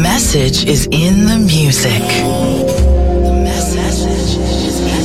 message is in the music. The message is in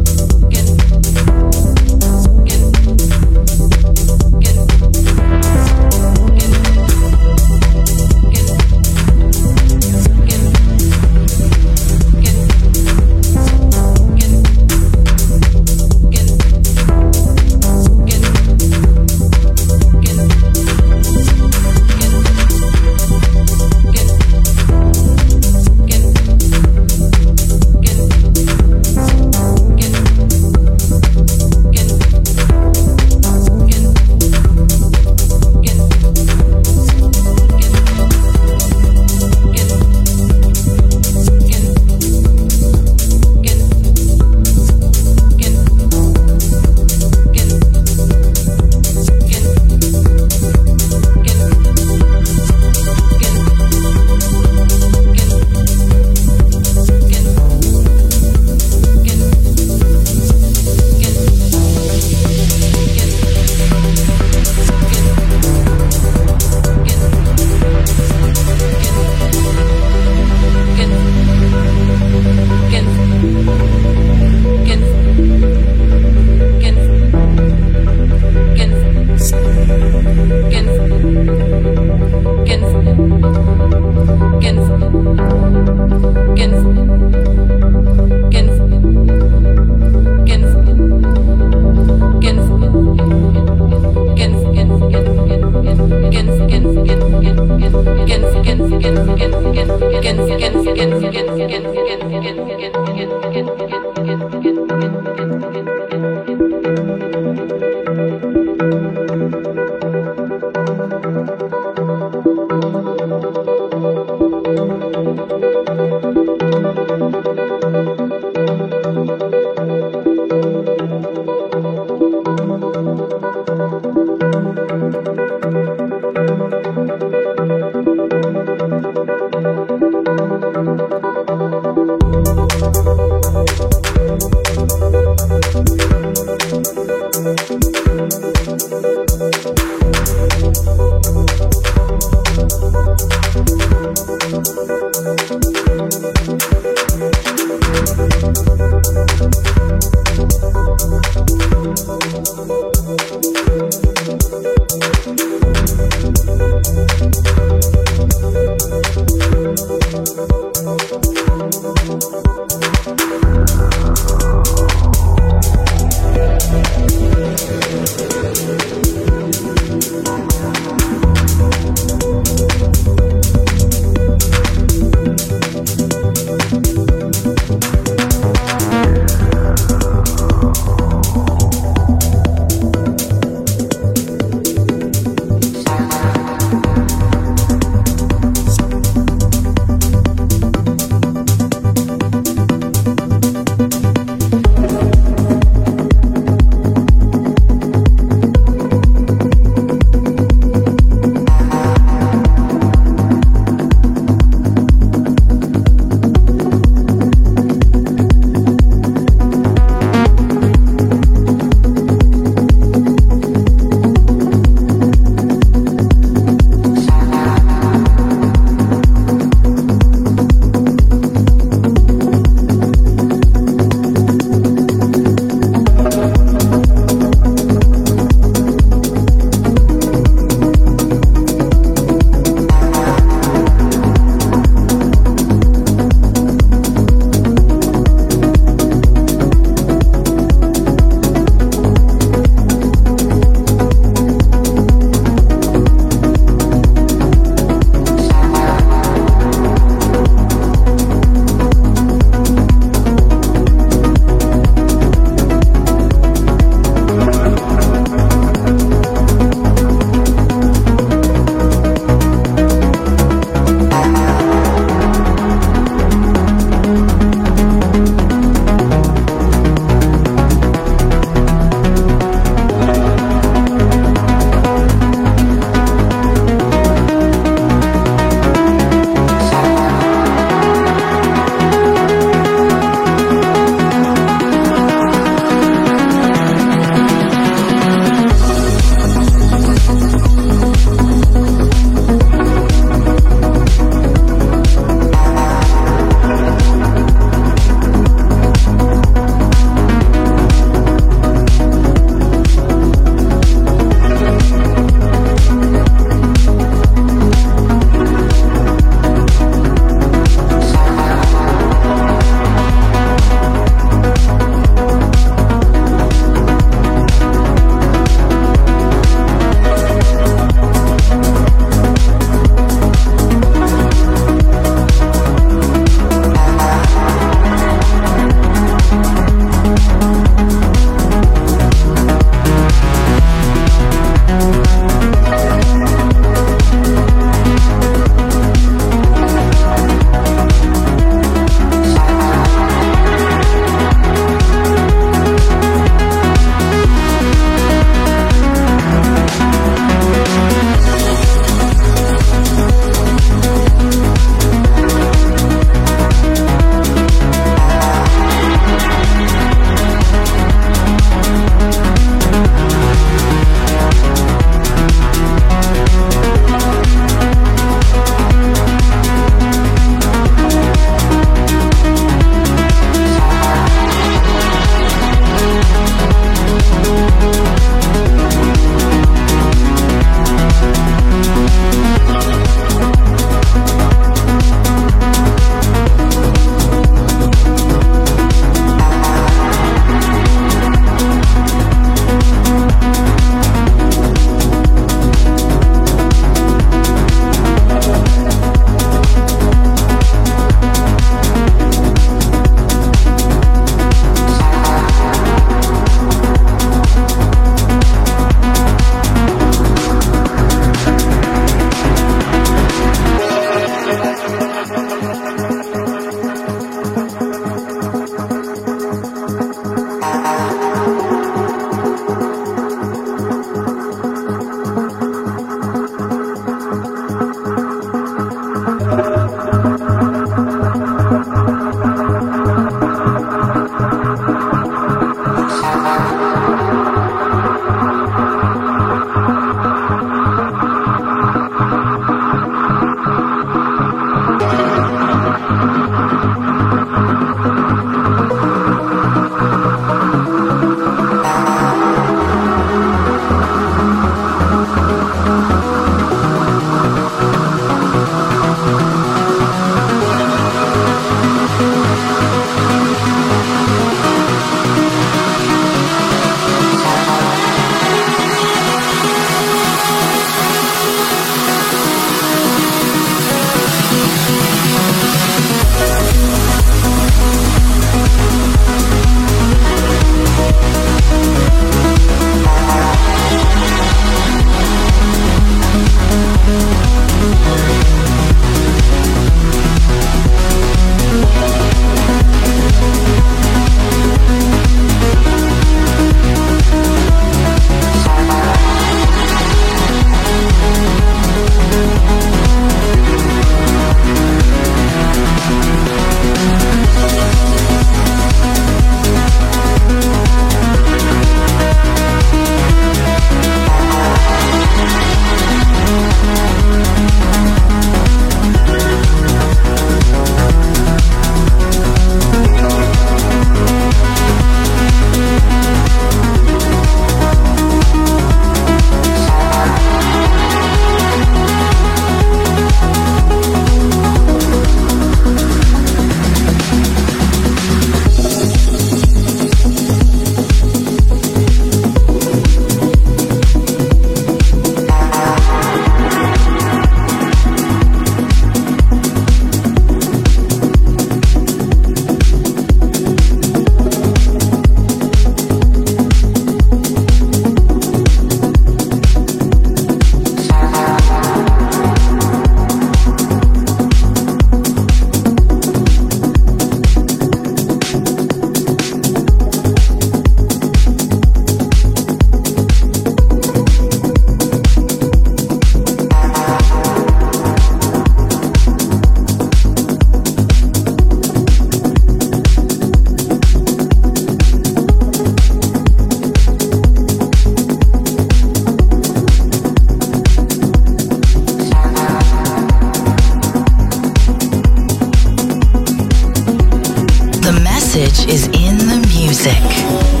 is in the music.